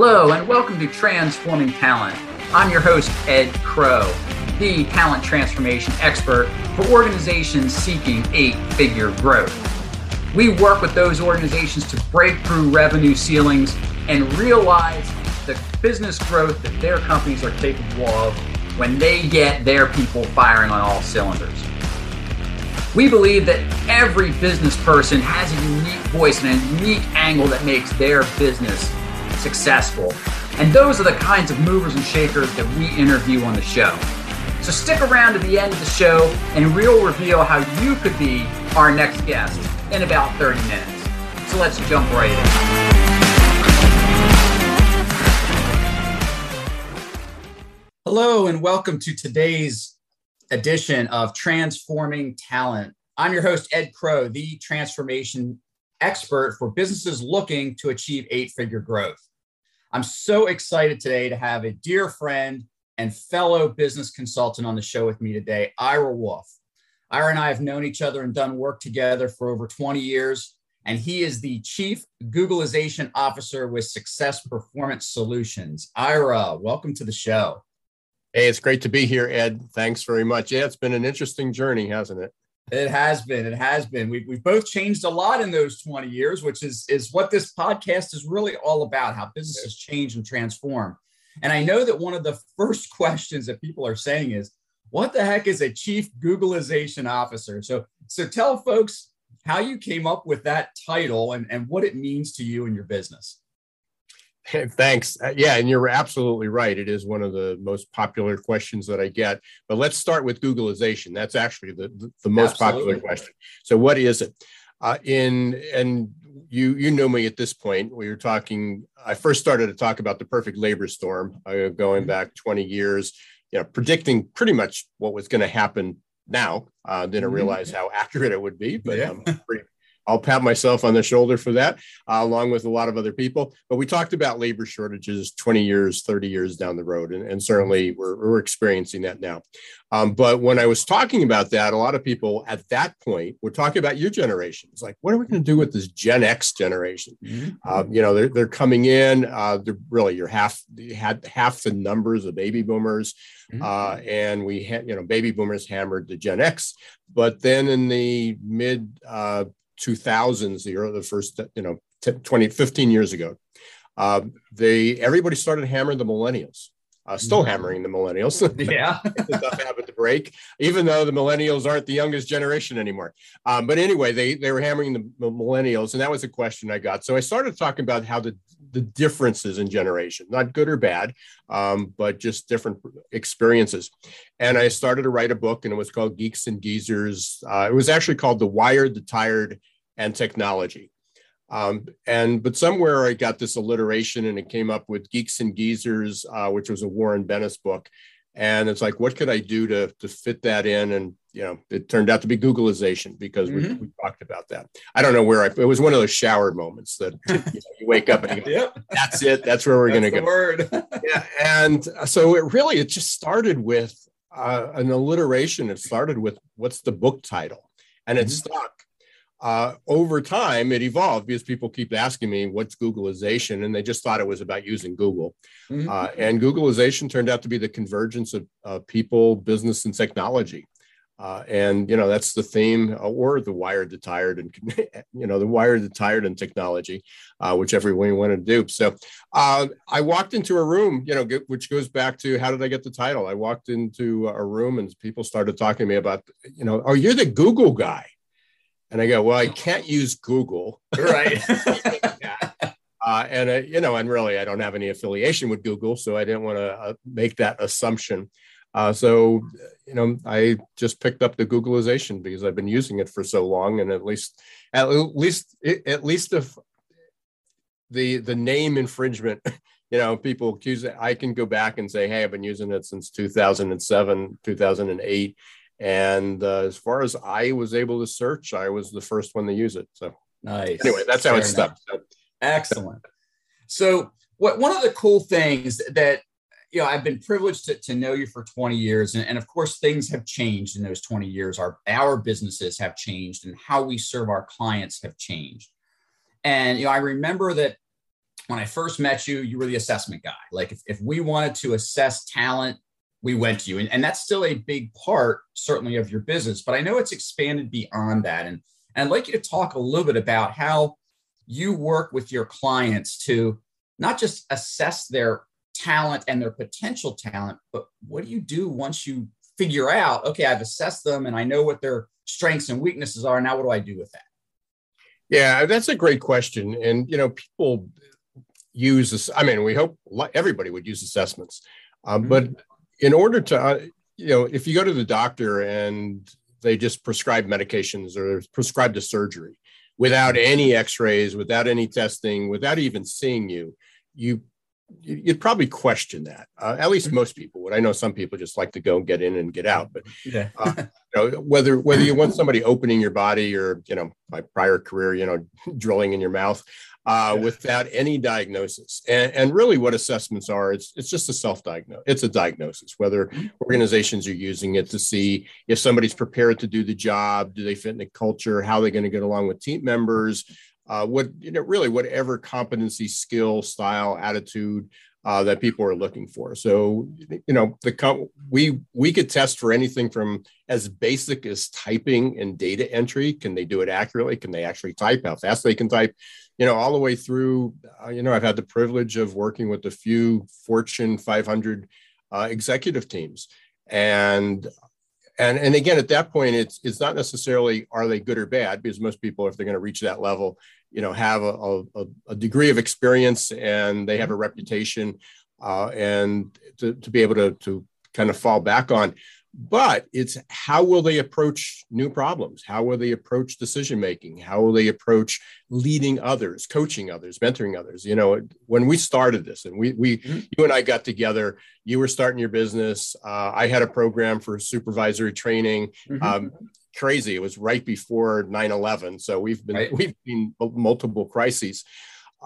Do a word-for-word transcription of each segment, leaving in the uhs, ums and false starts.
Hello and welcome to Transforming Talent. I'm your host, Ed Krow, the talent transformation expert for organizations seeking eight-figure growth. We work with those organizations to break through revenue ceilings and realize the business growth that their companies are capable of when they get their people firing on all cylinders. We believe that every business person has a unique voice and a unique angle that makes their business successful. And those are the kinds of movers and shakers that we interview on the show. So stick around to the end of the show and we'll reveal how you could be our next guest in about thirty minutes. So let's jump right in. Hello and welcome to today's edition of Transforming Talent. I'm your host, Ed Krow, the transformation expert for businesses looking to achieve eight-figure growth. I'm so excited today to have a dear friend and fellow business consultant on the show with me today, Ira Wolfe. Ira and I have known each other and done work together for over twenty years, and he is the Chief Googlization Officer with Success Performance Solutions. Ira, welcome to the show. Hey, it's great to be here, Ed. Thanks very much. Yeah, it's been an interesting journey, hasn't it? It has been. It has been. We've, we've both changed a lot in those twenty years, which is, is what this podcast is really all about, how businesses change and transform. And I know that one of the first questions that people are saying is, what the heck is a Chief Googlization Officer? So, so tell folks how you came up with that title and, and what it means to you and your business. Thanks. Yeah, and you're absolutely right. It is one of the most popular questions that I get. But let's start with Googlization. That's actually the, the, the most absolutely. popular question. So what is it? Uh, in and you you know me at this point. We were talking, I first started to talk about the perfect labor storm uh, going back twenty years, you know, predicting pretty much what was going to happen now. Uh, didn't realize how accurate it would be, but yeah. I'm pretty I'll pat myself on the shoulder for that, uh, along with a lot of other people. But we talked about labor shortages twenty years, thirty years down the road, and, and certainly we're, we're experiencing that now. Um, but when I was talking about that, a lot of people at that point were talking about your generation. It's like, what are we going to do with this Gen X generation? Mm-hmm. Um, you know, they're, they're coming in. Uh, they're really you're half you had half the numbers of baby boomers, mm-hmm. uh, and we had you know baby boomers hammered the Gen X. But then in the mid uh, two thousands, the early, the first, you know, twenty, fifteen years ago, uh, they, everybody started hammering the millennials, uh, still hammering the millennials. Yeah. Stuff happened to break, even though the millennials aren't the youngest generation anymore. Um, but anyway, they, they were hammering the millennials. And that was a question I got. So I started talking about how the, the differences in generation, not good or bad, um, but just different experiences. And I started to write a book and it was called Geeks and Geezers. Uh, it was actually called The Wired, The Tired, and Technology. Um, and but somewhere I got this alliteration and it came up with Geeks and Geezers, uh, which was a Warren Bennis book. And it's like, what could I do to, to fit that in? And, you know, it turned out to be Googlization because mm-hmm. we, we talked about that. I don't know where I, it was one of those shower moments that you, know, you wake up and you go, yep. That's it. That's where we're going to go. Word. Yeah. And so it really, it just started with uh, an alliteration. It started with what's the book title and it mm-hmm. stuck. Uh, over time, it evolved because people keep asking me what's Googlization, and they just thought it was about using Google. Mm-hmm. Uh, and Googlization turned out to be the convergence of uh, people, business, and technology. Uh, and, you know, that's the theme uh, or the wired, the tired, and, you know, the wired, the tired, and technology, uh, whichever we want to do. So uh, I walked into a room, you know, which goes back to how did I get the title? I walked into a room and people started talking to me about, you know, oh, you're the Google guy. And I go, well, I can't use Google. Right. uh, and, uh, you know, and really, I don't have any affiliation with Google, so I didn't want to uh, make that assumption. Uh, so, you know, I just picked up the Googlization because I've been using it for so long. And at least, at least, at least if the, the name infringement, you know, people accuse it, I can go back and say, hey, I've been using it since two thousand seven, two thousand eight. And uh, as far as I was able to search, I was the first one to use it. So nice. Anyway, that's how it stuck. So. Excellent. So what one of the cool things that, you know, I've been privileged to, to know you for twenty years. And, and of course, things have changed in those twenty years. Our, our businesses have changed and how we serve our clients have changed. And, you know, I remember that when I first met you, you were the assessment guy. Like if, if we wanted to assess talent, we went to you. And, and that's still a big part, certainly, of your business. But I know it's expanded beyond that. And, and I'd like you to talk a little bit about how you work with your clients to not just assess their talent and their potential talent, but what do you do once you figure out, okay, I've assessed them and I know what their strengths and weaknesses are. Now, what do I do with that? Yeah, that's a great question. And, you know, people use this. I mean, we hope everybody would use assessments, uh, mm-hmm. but in order to, uh, you know, if you go to the doctor and they just prescribe medications or prescribe a surgery without any x-rays, without any testing, without even seeing you, you you'd probably question that. Uh, at least most people would. I know some people just like to go and get in and get out, but yeah. uh, you know, whether whether you want somebody opening your body or, you know, my prior career, you know, drilling in your mouth uh, yeah. without any diagnosis. And, and really what assessments are, it's it's just a self-diagnose. It's a diagnosis, whether organizations are using it to see if somebody's prepared to do the job, do they fit in the culture, how they're going to get along with team members, Uh, what, you know, really whatever competency, skill, style, attitude uh, that people are looking for. So, you know, the com- we we could test for anything from as basic as typing and data entry. Can they do it accurately? Can they actually type? How fast they can type? You know, all the way through, uh, you know, I've had the privilege of working with a few Fortune five hundred uh, executive teams. And And, and again, at that point, it's it's not necessarily are they good or bad, because most people, if they're going to reach that level, you know, have a, a, a degree of experience and they have a reputation uh, and to, to be able to, to kind of fall back on. But it's how will they approach new problems? How will they approach decision making? How will they approach leading others, coaching others, mentoring others? You know, when we started this and we, we mm-hmm. you and I got together, you were starting your business. Uh, I had a program for supervisory training. Mm-hmm. Um, crazy. It was right before nine eleven. So we've been right. we've been multiple crises.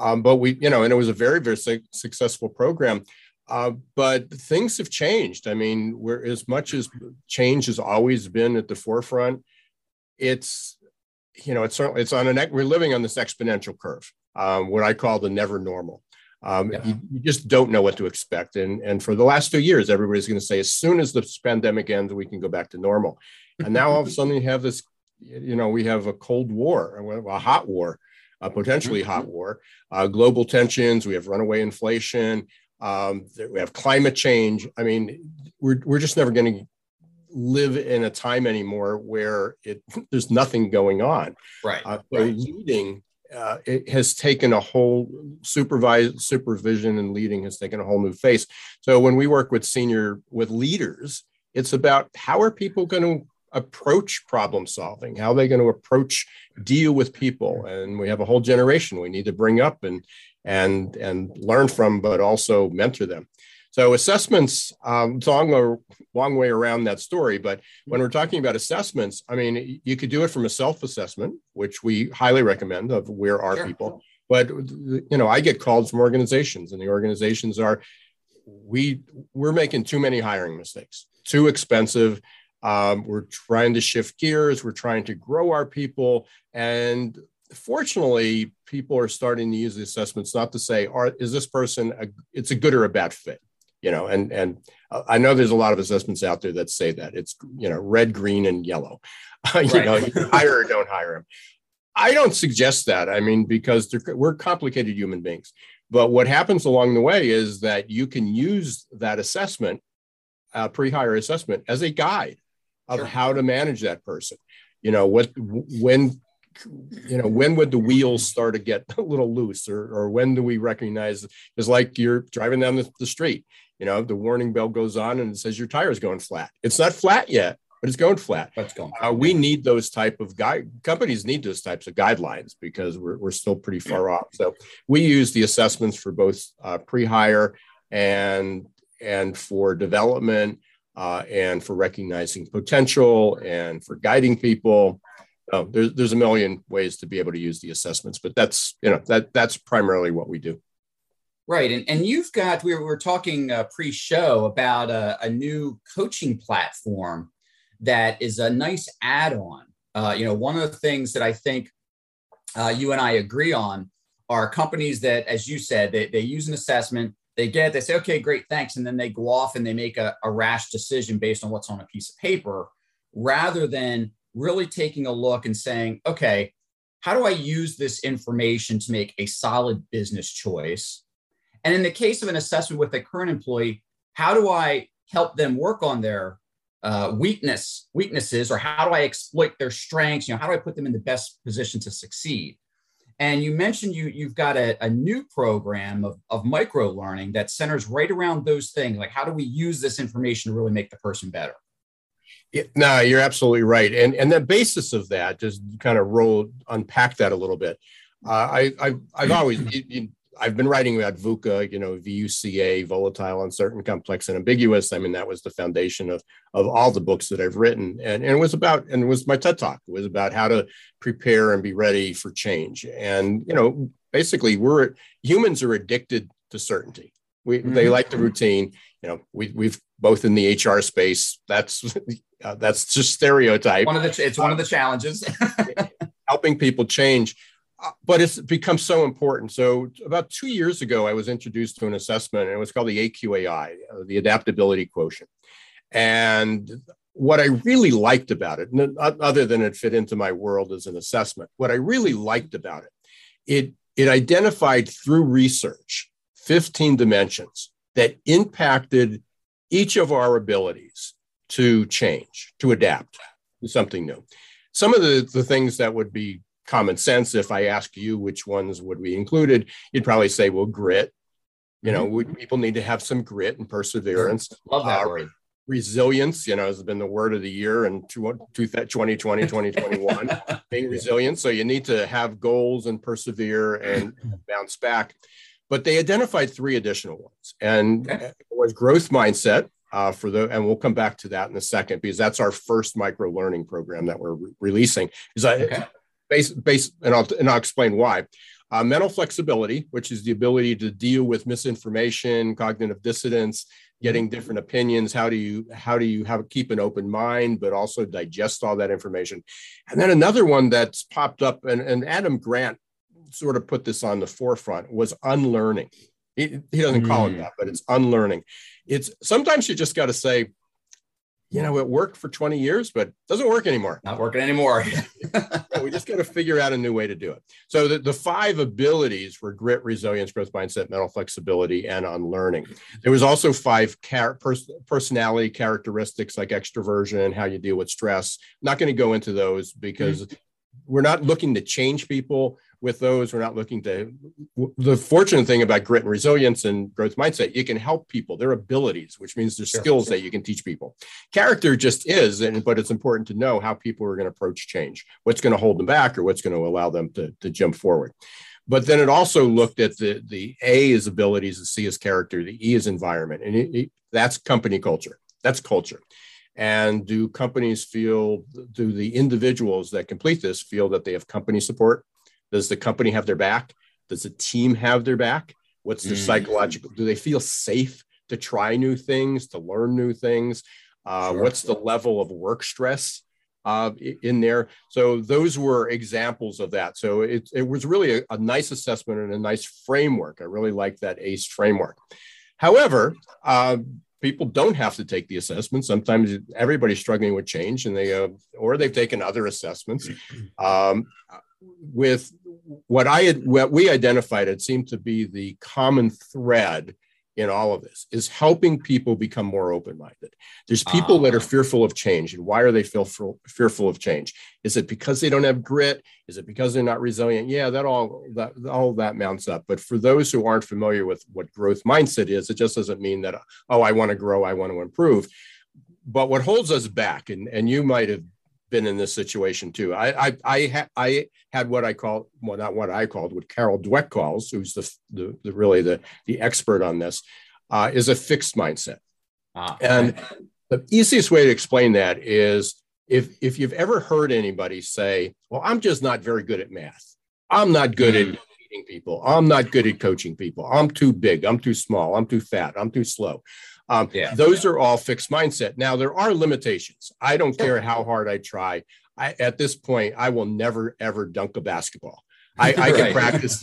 Um, but we, you know, and it was a very, very su- successful program. Uh, but things have changed. I mean, we're, as much as change has always been at the forefront, it's, you know, it's certainly, it's on an, we're living on this exponential curve, um, what I call the never normal. Um, yeah. you, you just don't know what to expect. And, and for the last few years, everybody's going to say, as soon as this pandemic ends, we can go back to normal. And now all of a sudden you have this, you know, we have a Cold War, a hot war, a potentially hot war, uh, global tensions, we have runaway inflation. Um, we have climate change. I mean, we're we're just never going to live in a time anymore where it there's nothing going on. Right. Uh, so right. Leading uh, it has taken a whole supervise supervision and leading has taken a whole new face. So when we work with senior with leaders, it's about how are people going to approach problem solving? How are they going to approach deal with people? And we have a whole generation we need to bring up and. and and learn from, but also mentor them. So assessments, um, it's a long, long way around that story, but when we're talking about assessments, I mean, you could do it from a self-assessment, which we highly recommend of where are sure. people, but, you know, I get calls from organizations and the organizations are, we, we're making too many hiring mistakes, too expensive. Um, we're trying to shift gears. We're trying to grow our people. And fortunately, people are starting to use the assessments not to say, "Are is this person a, it's a good or a bad fit?" You know, and and I know there's a lot of assessments out there that say that it's you know red, green, and yellow. Right. You know, you hire or don't hire them. I don't suggest that. I mean, because we're complicated human beings. But what happens along the way is that you can use that assessment, uh, pre-hire assessment, as a guide of sure. how to manage that person. You know, what when. You know, when would the wheels start to get a little loose or, or when do we recognize it's like you're driving down the, the street, you know, the warning bell goes on and it says your tire is going flat. It's not flat yet, but it's going flat. That's going flat. Uh, we need those type of guide companies need those types of guidelines because we're, we're still pretty far off. So we use the assessments for both uh, pre-hire and and for development uh, and for recognizing potential and for guiding people. Oh, there's there's a million ways to be able to use the assessments, but that's you know that that's primarily what we do. Right, and and you've got we were, we were talking uh, pre-show about a, a new coaching platform that is a nice add-on. Uh, you know, one of the things that I think uh, you and I agree on are companies that, as you said, they, they use an assessment, they get it, they say, okay, great, thanks. And then they go off and they make a, a rash decision based on what's on a piece of paper, rather than really taking a look and saying, okay, how do I use this information to make a solid business choice? And in the case of an assessment with a current employee, how do I help them work on their uh, weakness, weaknesses, or how do I exploit their strengths? You know, how do I put them in the best position to succeed? And you mentioned you, you've got a, a new program of, of micro-learning that centers right around those things. Like, how do we use this information to really make the person better? Yeah, no, you're absolutely right. And, and the basis of that, just kind of roll, unpack that a little bit. Uh, I, I, I've always... you, you, I've been writing about VUCA, you know, V U C A, volatile, uncertain, complex, and ambiguous. I mean, that was the foundation of, of all the books that I've written. And, and it was about, and it was my TED Talk. It was about how to prepare and be ready for change. And, you know, basically we're, humans are addicted to certainty. We, mm-hmm. They like the routine. You know, we, we've both in the H R space, that's, uh, that's just stereotype. One of the, it's one of the challenges. Helping people change. But it's become so important. So about two years ago, I was introduced to an assessment, and it was called the A Q A I, the Adaptability Quotient. And what I really liked about it, other than it fit into my world as an assessment, what I really liked about it, it, it identified through research fifteen dimensions that impacted each of our abilities to change, to adapt to something new. Some of the, the things that would be common sense, if I asked you which ones would we included, you'd probably say, well, grit. You know, mm-hmm. People need to have some grit and perseverance. Love that uh, word. Resilience, you know, has been the word of the year in twenty twenty, twenty twenty-one, being resilient. So you need to have goals and persevere and bounce back. But they identified three additional ones. And okay. It was growth mindset. Uh, for the, and we'll come back to that in a second, because that's our first micro-learning program that we're re- releasing. Is that, okay. Base, base, and, I'll, and I'll explain why. Uh, mental flexibility, which is the ability to deal with misinformation, cognitive dissonance, getting different opinions. How do you how do you have, keep an open mind, but also digest all that information? And then another one that's popped up, and, and Adam Grant sort of put this on the forefront, was unlearning. He, he doesn't call mm. it that, but it's unlearning. It's sometimes you just got to say, you know, it worked for twenty years, but it doesn't work anymore. Not working anymore. We just got to figure out a new way to do it. So the, the five abilities were grit, resilience, growth mindset, mental flexibility, and unlearning. There was also five char- pers- personality characteristics like extroversion, how you deal with stress. I'm not going to go into those because mm-hmm. we're not looking to change people with those. We're not looking to, the fortunate thing about grit and resilience and growth mindset, you can help people, their abilities, which means there's sure. skills that you can teach people. Character just is, and but it's important to know how people are going to approach change, what's going to hold them back or what's going to allow them to, to jump forward. But then it also looked at the, the A is abilities, the C is character, the E is environment, and it, it, that's company culture. That's culture. And do companies feel, do the individuals that complete this feel that they have company support? Does the company have their back? Does the team have their back? What's their mm. psychological? Do they feel safe to try new things, to learn new things? Uh, sure. What's the level of work stress uh, in there? So those were examples of that. So it, it was really a, a nice assessment and a nice framework. I really liked that A C E framework. However, uh, people don't have to take the assessment. Sometimes everybody's struggling with change and they, uh, or they've taken other assessments. Um, with what I had, what we identified, it seemed to be the common thread in all of this is helping people become more open-minded. There's people uh, that are fearful of change. And why are they fearful, fearful of change? Is it because they don't have grit? Is it because they're not resilient? Yeah, that all that all that mounts up. But for those who aren't familiar with what growth mindset is, it just doesn't mean that, oh, I want to grow, I want to improve. But what holds us back, and, and you might have been in this situation too. I I I, ha- I had what I call well not what I called what Carol Dweck calls, who's the the, the really the the expert on this, uh, is a fixed mindset. Ah, and right. The easiest way to explain that is if if you've ever heard anybody say, "Well, I'm just not very good at math. I'm not good mm. at meeting people. I'm not good at coaching people. I'm too big. I'm too small. I'm too fat. I'm too slow." Um, yeah, those yeah. are all fixed mindset. Now, there are limitations. I don't care how hard I try. I, at this point, I will never, ever dunk a basketball. I, right. I can practice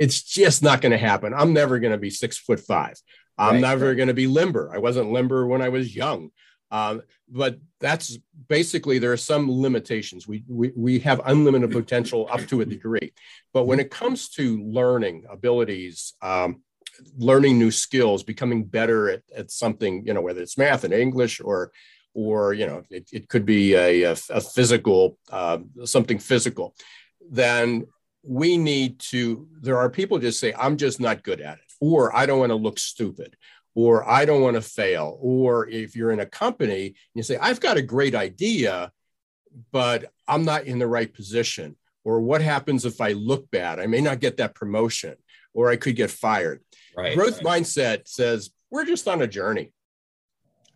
It's just not going to happen. I'm never going to be six foot five. I'm right. never going to be limber. I wasn't limber when I was young. Um, but that's basically, there are some limitations. We, we, we have unlimited potential up to a degree. But when it comes to learning abilities, um, learning new skills, becoming better at, at something, you know, whether it's math and English or, or, you know, it, it could be a, a, a physical, uh, something physical, then we need to, there are people who just say, I'm just not good at it, or I don't want to look stupid, or I don't want to fail. Or if you're in a company and you say, I've got a great idea, but I'm not in the right position. Or what happens if I look bad? I may not get that promotion, or I could get fired. Right, Growth right. mindset says, we're just on a journey.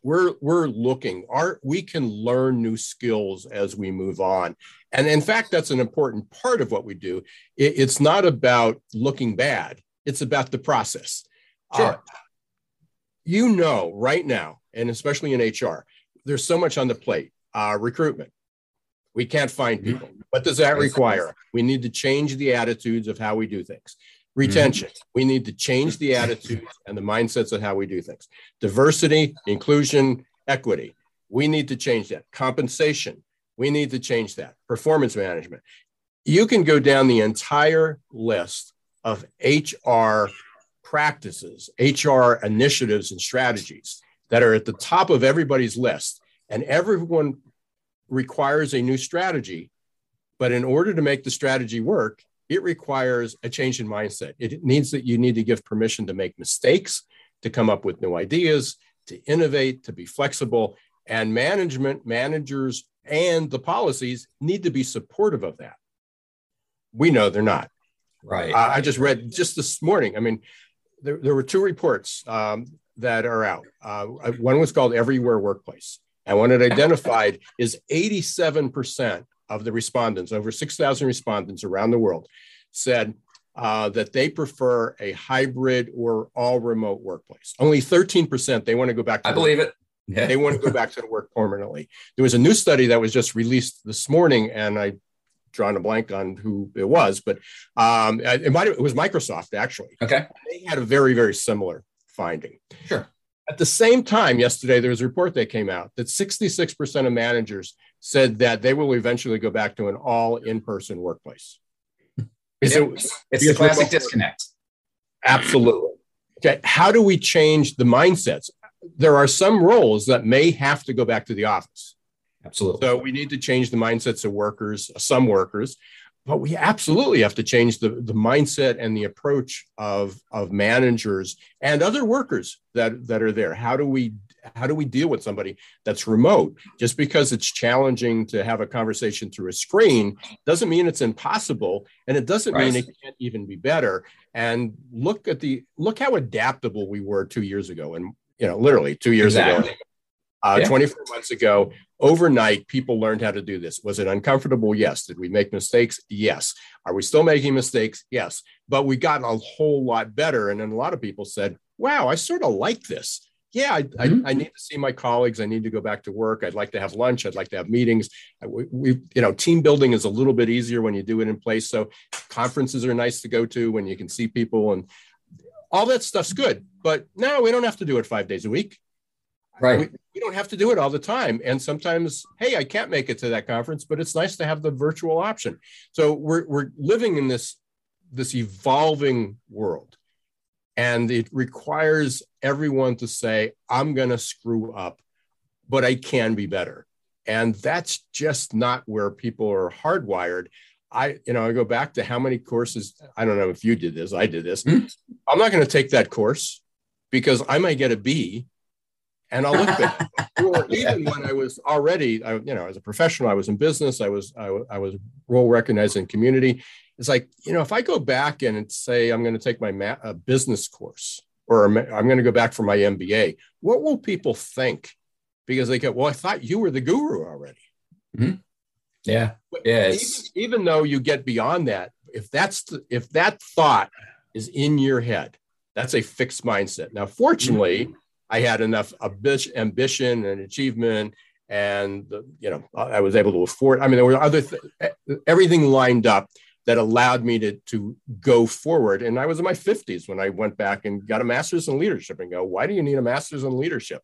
We're, we're looking, Our, we can learn new skills as we move on. And in fact, that's an important part of what we do. It, it's not about looking bad. It's about the process. Sure. Uh, you know, right now, and especially in H R, there's so much on the plate. Uh, recruitment. We can't find people. What does that require? We need to change the attitudes of how we do things. Retention. We need to change the attitudes and the mindsets of how we do things. Diversity, inclusion, equity. We need to change that. Compensation. We need to change that. Performance management. You can go down the entire list of H R practices, H R initiatives and strategies that are at the top of everybody's list. And everyone requires a new strategy. But in order to make the strategy work, it requires a change in mindset. It means that you need to give permission to make mistakes, to come up with new ideas, to innovate, to be flexible. And management, managers, and the policies need to be supportive of that. We know they're not. Right. I, I just read just this morning. I mean, there, there were two reports um, that are out. Uh, one was called Everywhere Workplace. And what it identified is eighty-seven percent of the respondents, over six thousand respondents around the world, said uh, that they prefer a hybrid or all remote workplace. Only thirteen percent, they want to go back to I work. believe it. Yeah. They want to go back to work permanently. There was a new study that was just released this morning, and I drawn a blank on who it was, but um, it, might have, it was Microsoft, actually. Okay. They had a very, very similar finding. Sure. At the same time, yesterday, there was a report that came out that sixty-six percent of managers said that they will eventually go back to an all in-person workplace. Is it, it, it's the classic disconnect. Absolutely. Okay. How do we change the mindsets? There are some roles that may have to go back to the office. Absolutely. So we need to change the mindsets of workers, some workers, but we absolutely have to change the, the mindset and the approach of, of managers and other workers that, that are there. How do we how do we deal with somebody that's remote? Just because it's challenging to have a conversation through a screen doesn't mean it's impossible, and it doesn't right. mean it can't even be better. And look at the look how adaptable we were two years ago, and you know, literally two years exactly. ago. Uh, yeah. twenty-four months ago, overnight, people learned how to do this. Was it uncomfortable? Yes. Did we make mistakes? Yes. Are we still making mistakes? Yes. But we got a whole lot better. And then a lot of people said, wow, I sort of like this. Yeah, I, mm-hmm. I, I need to see my colleagues. I need to go back to work. I'd like to have lunch. I'd like to have meetings. I, we, we, you know, team building is a little bit easier when you do it in place. So conferences are nice to go to when you can see people, and all that stuff's good. But now we don't have to do it five days a week. Right. We, we don't have to do it all the time. And sometimes, hey, I can't make it to that conference, but it's nice to have the virtual option. So we're, we're living in this, this evolving world. And it requires everyone to say, I'm going to screw up, but I can be better. And that's just not where people are hardwired. I, you know, I go back to how many courses. I don't know if you did this. I did this. Mm-hmm. I'm not going to take that course because I might get a B and I'll look at it. Or even when I was already, I, you know, as a professional, I was in business. I was, I, I was role recognized in community. It's like, you know, if I go back and say, I'm going to take my ma- a business course, or I'm going to go back for my M B A, what will people think? Because they go, well, I thought you were the guru already. Mm-hmm. Yeah. Yeah. Even, even though you get beyond that, if that's, the, if that thought is in your head, that's a fixed mindset. Now, fortunately, mm-hmm. I had enough ambition and achievement, and, you know, I was able to afford, I mean, there were other, th- everything lined up that allowed me to, to go forward. And I was in my fifties when I went back and got a master's in leadership and go, why do you need a master's in leadership?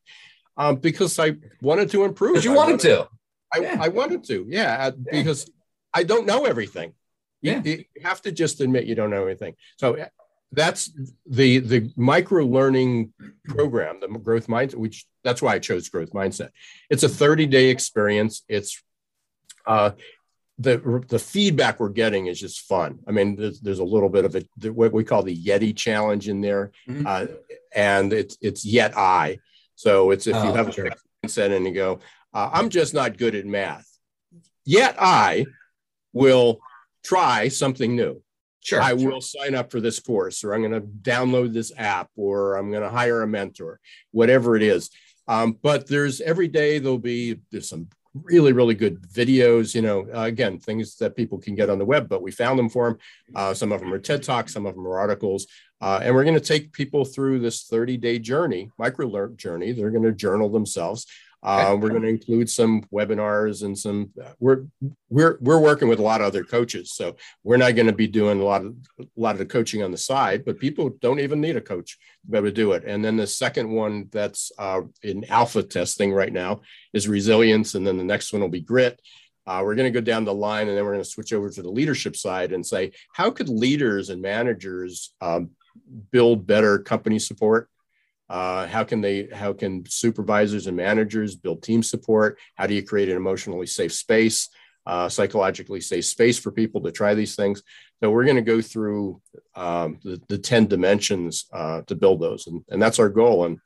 Um, because I wanted to improve. Because you wanted, wanted to. I, yeah. I wanted to, yeah, yeah, because I don't know everything. Yeah. You, you have to just admit you don't know everything. So that's the the micro-learning program, the growth mindset, which that's why I chose growth mindset. It's a thirty-day experience. It's uh, the the feedback we're getting is just fun. I mean, there's, there's a little bit of a, what we call the Yeti challenge in there, mm-hmm. uh, and it's it's yet I. So it's if oh, you have sure. a mindset and you go, uh, I'm just not good at math, yet I will try something new. Sure, I sure. will sign up for this course, or I'm going to download this app, or I'm going to hire a mentor, whatever it is. Um, but there's every day there'll be there's some really, really good videos, you know, uh, again, things that people can get on the web, but we found them for them. Uh, some of them are TED Talks, some of them are articles. Uh, and we're going to take people through this thirty-day journey, micro-learn journey. They're going to journal themselves. Uh, we're going to include some webinars and some, uh, we're, we're, we're working with a lot of other coaches. So we're not going to be doing a lot of, a lot of the coaching on the side, but people don't even need a coach to be able to do it. And then the second one that's uh, in alpha testing right now is resilience. And then the next one will be grit. Uh, we're going to go down the line, and then we're going to switch over to the leadership side and say, how could leaders and managers um, build better company support? Uh, how can they, how can supervisors and managers build team support? How do you create an emotionally safe space, uh, psychologically safe space for people to try these things? So we're going to go through um, the, the ten dimensions uh, to build those. And, and that's our goal. And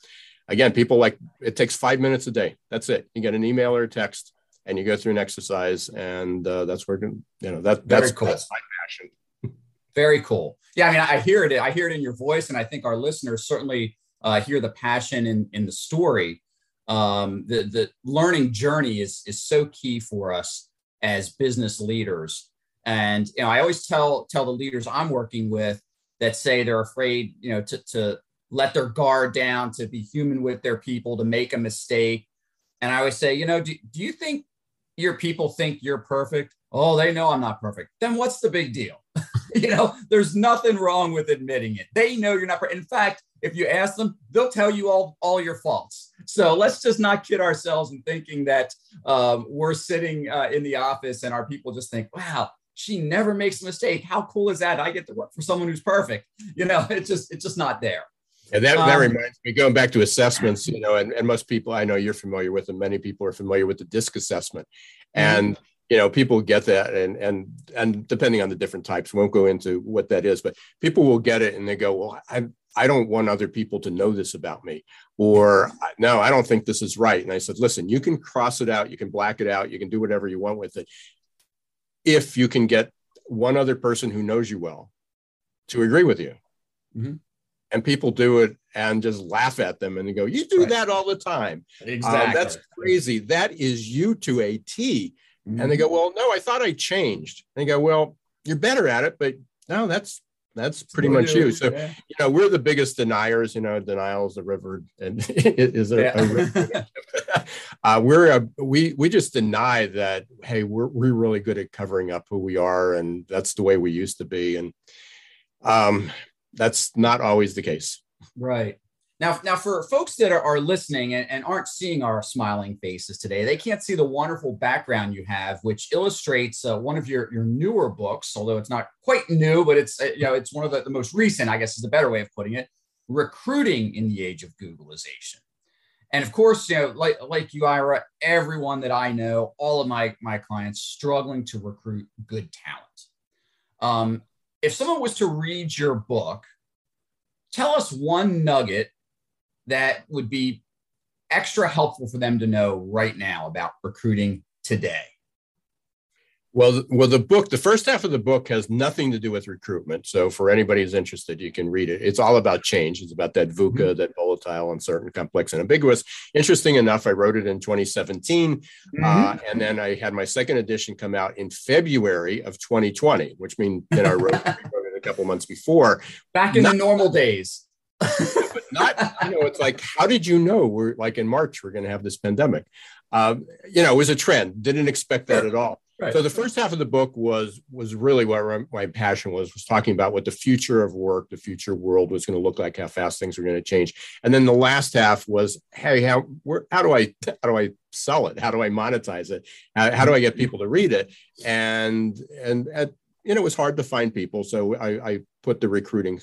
again, people like, it takes five minutes a day. That's it. You get an email or a text and you go through an exercise, and uh, that's where, you know, that, that's, cool. that's my passion. Very cool. Yeah. I mean, I hear it. I hear it in your voice. And I think our listeners certainly Uh, hear the passion in, in the story. Um, the, the learning journey is, is so key for us as business leaders. And you know, I always tell tell the leaders I'm working with that say they're afraid, you know, to, to let their guard down, to be human with their people, to make a mistake. And I always say, you know, do, do you think your people think you're perfect? Oh, they know I'm not perfect. Then what's the big deal? You know, there's nothing wrong with admitting it. They know you're not perfect. In fact, if you ask them, they'll tell you all, all your faults. So let's just not kid ourselves in thinking that um, we're sitting uh, in the office and our people just think, wow, she never makes a mistake. How cool is that? I get to work for someone who's perfect. You know, it's just, it's just not there. And that, that um, reminds me, going back to assessments, you know, and, and most people, I know you're familiar with them. Many people are familiar with the DISC assessment. And, mm-hmm. you know, people get that, and and and depending on the different types, won't go into what that is, but people will get it and they go, well, I I don't want other people to know this about me, or no, I don't think this is right. And I said, listen, you can cross it out, you can black it out, you can do whatever you want with it, if you can get one other person who knows you well to agree with you. Mm-hmm. And people do it and just laugh at them and they go, you do right. that all the time. Exactly. Um, that's crazy. That is you to a T. Mm-hmm. And they go, well, no, I thought I changed. And they go, well, you're better at it, but no, that's, that's pretty Ooh, much you. So, yeah. you know, we're the biggest deniers, you know, denial is the river. And is a, yeah. a river. uh, we're, a, we, we just deny that, hey, we're, we're really good at covering up who we are. And that's the way we used to be. And um, that's not always the case. Right. Now, now for folks that are, are listening and, and aren't seeing our smiling faces today, they can't see the wonderful background you have, which illustrates uh, one of your, your newer books, although it's not quite new, but it's, uh, you know, it's one of the, the most recent, I guess is the better way of putting it, Recruiting in the Age of Googlization. And of course, you know, like, like you, Ira, everyone that I know, all of my, my clients struggling to recruit good talent. Um, if someone was to read your book, tell us one nugget that would be extra helpful for them to know right now about recruiting today? Well, well, the book, the first half of the book has nothing to do with recruitment. So for anybody who's interested, you can read it. It's all about change. It's about that VUCA, mm-hmm. that volatile, uncertain, complex, and ambiguous. Interesting enough, I wrote it in twenty seventeen. Mm-hmm. Uh, and then I had my second edition come out in February of twenty twenty, which means that I wrote, I wrote it a couple months before. Back in Not- the normal days. But not, you know, it's like, how did you know we're like in March, we're going to have this pandemic? Um, you know, it was a trend. Didn't expect that at all. Right. So the first half of the book was was really where my passion was, was talking about what the future of work, the future world was going to look like, how fast things were going to change. And then the last half was, hey, how where, how do I how do I sell it? How do I monetize it? How, how do I get people to read it? And and at, you know, it was hard to find people, so I, I put the recruiting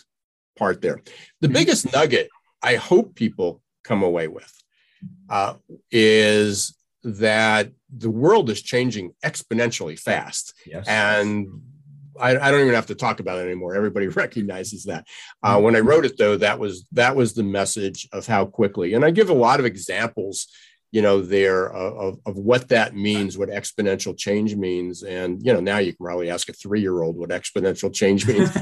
part there. The mm-hmm. biggest nugget I hope people come away with uh, is that the world is changing exponentially fast. Yes. And I, I don't even have to talk about it anymore. Everybody recognizes that. Uh, when I wrote it, though, that was that was the message of how quickly. And I give a lot of examples, you know, there of, of what that means, what exponential change means. And, you know, now you can probably ask a three-year-old what exponential change means.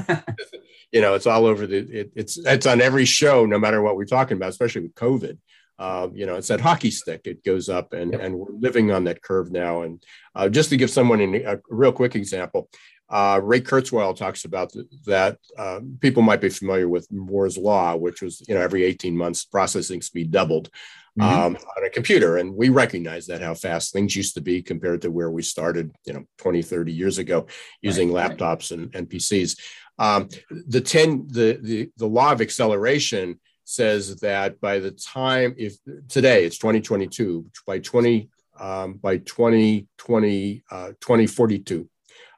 You know, it's all over the, it, it's it's on every show, no matter what we're talking about, especially with COVID. Uh, you know, it's that hockey stick. It goes up, and, yep. and we're living on that curve now. And uh, just to give someone an, a real quick example, uh, Ray Kurzweil talks about th- that. Uh, people might be familiar with Moore's Law, which was, you know, every eighteen months processing speed doubled mm-hmm. um, on a computer. And we recognize that how fast things used to be compared to where we started, you know, twenty, thirty years ago using right, laptops right. And, and P Cs. Um, the, ten, the, the, the law of acceleration says that by the time, if today it's twenty twenty-two, by twenty, um, by twenty twenty, uh, twenty forty-two,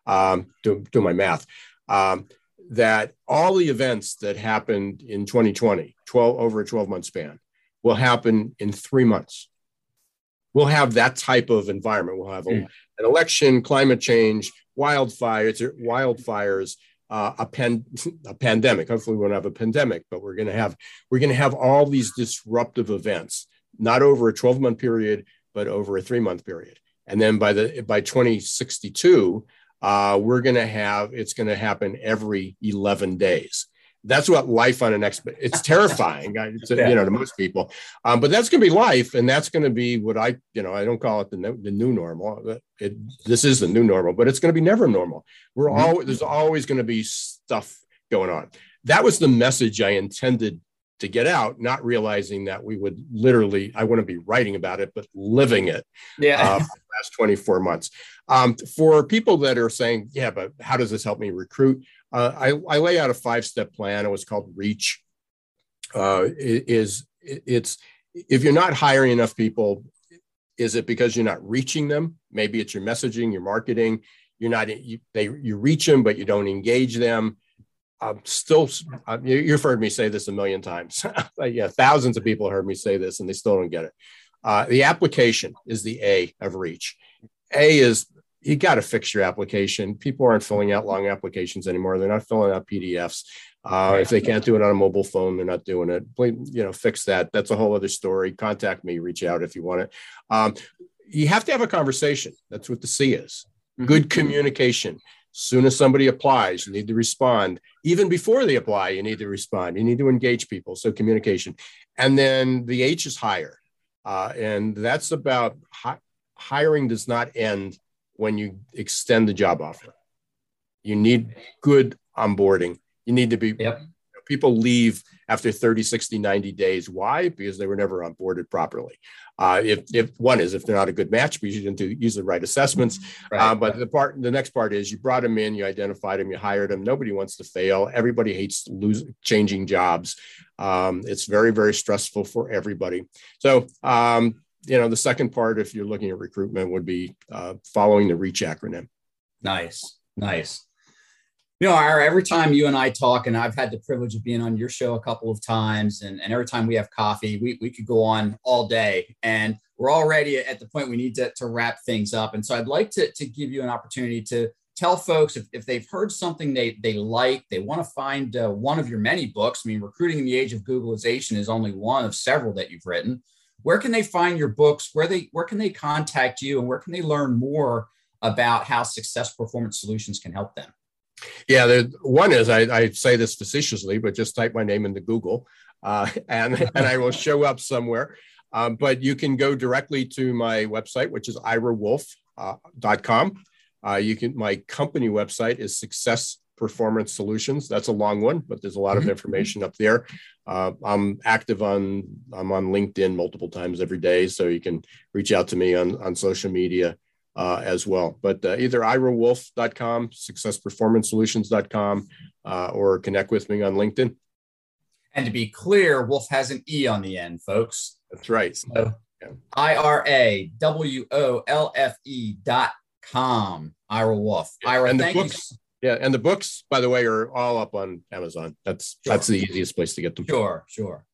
um, do, do my math, um, that all the events that happened in twenty twenty, twelve over a twelve month span, will happen in three months. We'll have that type of environment. We'll have a, mm. an election, climate change, wildfires, wildfires. Uh, a, pan, a pandemic. Hopefully, we won't have a pandemic, but we're going to have we're going to have all these disruptive events, not over a twelve month period, but over a three month period. And then by the by twenty sixty-two, uh, we're going to have it's going to happen every eleven days. That's what life on an exp. It's terrifying, it's, you know, to most people. Um, but that's going to be life, and that's going to be what I, you know, I don't call it the no, the new normal. It, this is the new normal, but it's going to be never normal. We're all there's always going to be stuff going on. That was the message I intended to get out, not realizing that we would literally, I wouldn't be writing about it, but living it. Yeah. Uh, for the last twenty-four months. Um, for people that are saying, yeah, but how does this help me recruit? Uh, I, I lay out a five-step plan. It was called REACH. Uh, it, is it, it's if you're not hiring enough people, is it because you're not reaching them? Maybe it's your messaging, your marketing. You're not you, they you reach them, but you don't engage them. I'm still, I'm, you've heard me say this a million times. Yeah, thousands of people heard me say this, and they still don't get it. Uh, the application is the A of REACH. A is you got to fix your application. People aren't filling out long applications anymore. They're not filling out P D Fs. Uh, if they can't do it on a mobile phone, they're not doing it. Please, you know, fix that. That's a whole other story. Contact me. Reach out if you want it. Um, you have to have a conversation. That's what the C is. Good communication. Soon as somebody applies, you need to respond. Even before they apply, you need to respond. You need to engage people. So communication. And then the H is hire. Uh, and that's about hi- hiring does not end when you extend the job offer. You need good onboarding. You need to be, yep. you know, people leave after thirty, sixty, ninety days. Why? Because they were never onboarded properly. Uh, if, if one is, if they're not a good match, because you didn't do, use the right assessments. Right. Uh, but the part, the next part is you brought them in, you identified them, you hired them. Nobody wants to fail. Everybody hates losing, changing jobs. Um, it's very, very stressful for everybody. So, um, you know, the second part, if you're looking at recruitment, would be uh, following the REACH acronym. Nice, nice. You know, Ira, every time you and I talk, and I've had the privilege of being on your show a couple of times, and, and every time we have coffee, we, we could go on all day, and we're already at the point we need to, to wrap things up. And so I'd like to, to give you an opportunity to tell folks if, if they've heard something they, they like, they want to find uh, one of your many books. I mean, Recruiting in the Age of Googlization is only one of several that you've written. Where can they find your books? Where they where can they contact you, and where can they learn more about how Success Performance Solutions can help them? Yeah, there, one is I, I say this facetiously, but just type my name into Google, uh, and and I will show up somewhere. Um, but you can go directly to my website, which is ira wolfe dot com. Uh, uh, you can my company website is Success Performance Solutions. That's a long one, but there's a lot of information up there. Uh, I'm active on, I'm on LinkedIn multiple times every day. So you can reach out to me on, on social media. uh, as well. But uh, either ira wolfe dot com, success performance solutions dot com, uh, or connect with me on LinkedIn. And to be clear, Wolf has an E on the end, folks. That's right. So yeah. I R A W O L F E dot com, Ira Wolfe. Ira, and thank the books, you. Yeah, and the books, by the way, are all up on Amazon. That's sure. that's the easiest place to get them. Sure, sure.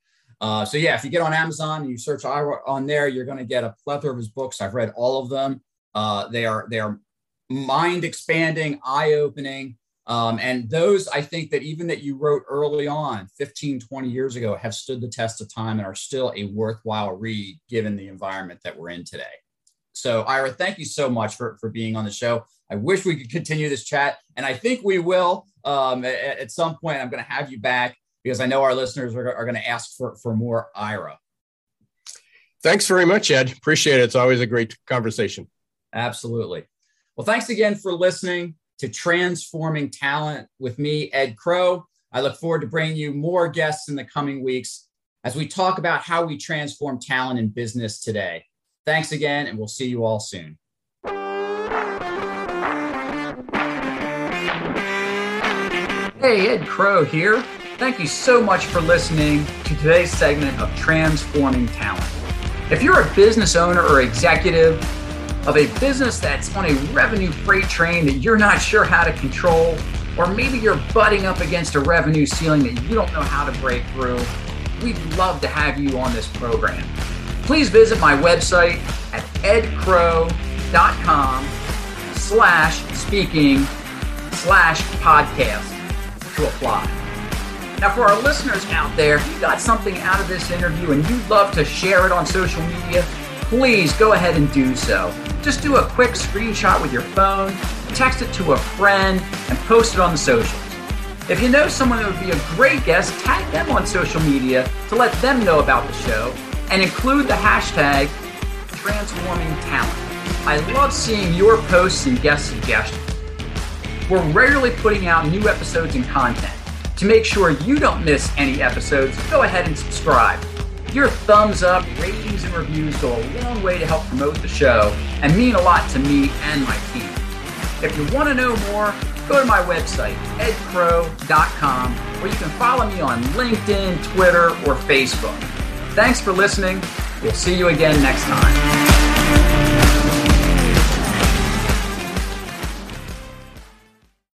Uh, so yeah, if you get on Amazon and you search Ira on there, you're going to get a plethora of his books. I've read all of them. Uh, they are they are mind expanding, eye opening. Um, and those, I think that even that you wrote early on, fifteen, twenty years ago, have stood the test of time and are still a worthwhile read given the environment that we're in today. So Ira, thank you so much for, for being on the show. I wish we could continue this chat, and I think we will um, at, at some point. I'm going to have you back because I know our listeners are, are going to ask for, for more Ira. Thanks very much, Ed. Appreciate it. It's always a great conversation. Absolutely. Well, thanks again for listening to Transforming Talent with me, Ed Krow. I look forward to bringing you more guests in the coming weeks as we talk about how we transform talent in business today. Thanks again, and we'll see you all soon. Hey, Ed Krow here. Thank you so much for listening to today's segment of Transforming Talent. If you're a business owner or executive of a business that's on a revenue freight train that you're not sure how to control, or maybe you're butting up against a revenue ceiling that you don't know how to break through, we'd love to have you on this program. Please visit my website at edkrow.com slash speaking slash podcast to apply. Now, for our listeners out there, if you got something out of this interview and you'd love to share it on social media, please go ahead and do so. Just do a quick screenshot with your phone, text it to a friend, and post it on the socials. If you know someone that would be a great guest, tag them on social media to let them know about the show and include the hashtag Transforming Talent. I love seeing your posts and guest suggestions. We're regularly putting out new episodes and content. To make sure you don't miss any episodes, go ahead and subscribe. Your thumbs up, ratings, and reviews go a long way to help promote the show and mean a lot to me and my team. If you want to know more, go to my website, ed krow dot com, where you can follow me on LinkedIn, Twitter, or Facebook. Thanks for listening. We'll see you again next time.